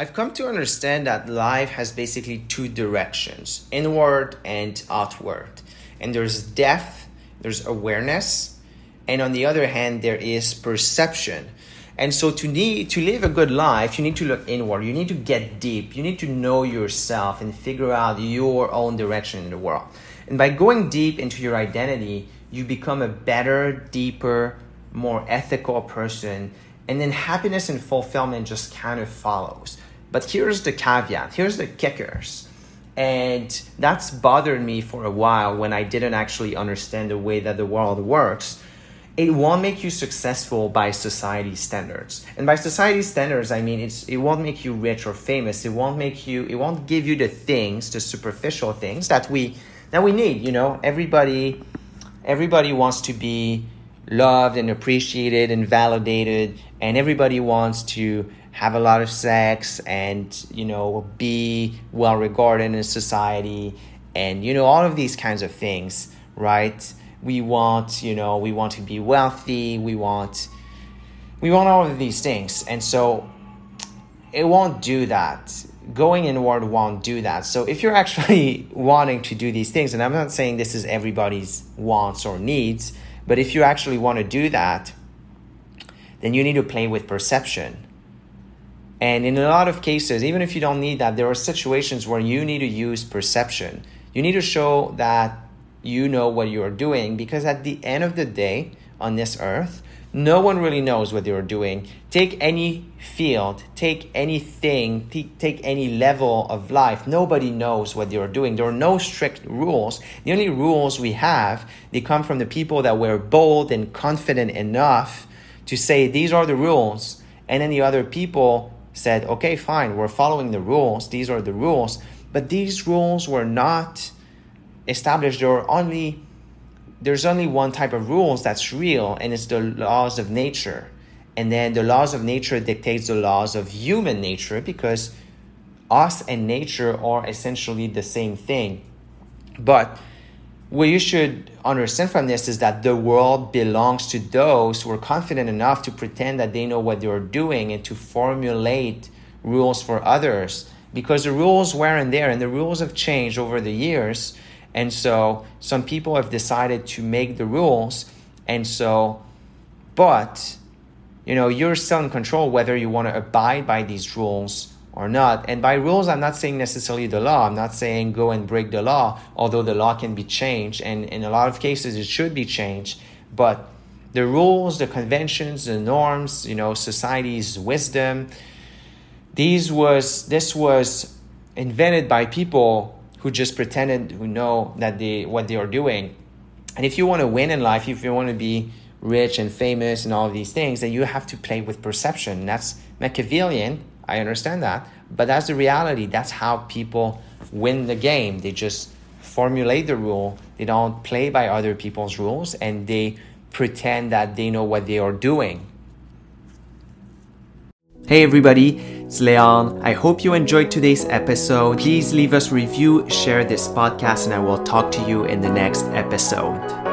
I've come to understand that life has basically two directions, inward and outward. And there's depth, there's awareness, and on the other hand, there is perception. And so to live a good life, you need to look inward, you need to get deep, you need to know yourself and figure out your own direction in the world. And by going deep into your identity, you become a better, deeper, more ethical person. And then happiness and fulfillment just kind of follows. But here's the caveat, here's the kickers. And that's bothered me for a while when I didn't actually understand the way that the world works. It won't make you successful by society's standards. And by society's standards, I mean, it won't make you rich or famous. It won't give you the things, the superficial things that we need, you know. Everybody wants to be loved and appreciated and validated, and everybody wants to have a lot of sex and, you know, be well regarded in society and, you know, all of these kinds of things, right? We want to be wealthy, we want all of these things. And so it won't do that. Going inward won't do that. So if you're actually wanting to do these things, and I'm not saying this is everybody's wants or needs, but if you actually want to do that, then you need to play with perception. And in a lot of cases, even if you don't need that, there are situations where you need to use perception. You need to show that you know what you're doing, because at the end of the day on this earth, no one really knows what you're doing. Take any field, take anything, take any level of life. Nobody knows what you're doing. There are no strict rules. The only rules we have, they come from the people that were bold and confident enough to say, these are the rules. And then the other people said, okay, fine, we're following the rules. These are the rules. But these rules were not established. There's only one type of rules that's real, and it's the laws of nature. And then the laws of nature dictates the laws of human nature, because us and nature are essentially the same thing. But what you should understand from this is that the world belongs to those who are confident enough to pretend that they know what they're doing and to formulate rules for others, because the rules weren't there and the rules have changed over the years. And so some people have decided to make the rules. And so, but, you know, you're still in control whether you want to abide by these rules or not. And by rules, I'm not saying necessarily the law. I'm not saying go and break the law, although the law can be changed. And in a lot of cases, it should be changed. But the rules, the conventions, the norms, you know, society's wisdom, this was invented by people who just pretended, who know that what they are doing. And if you want to win in life, if you want to be rich and famous and all of these things, then you have to play with perception. That's Machiavellian, I understand that, but that's the reality. That's how people win the game. They just formulate the rule. They don't play by other people's rules, and they pretend that they know what they are doing. Hey everybody, it's Leon. I hope you enjoyed today's episode. Please leave us a review, share this podcast, and I will talk to you in the next episode.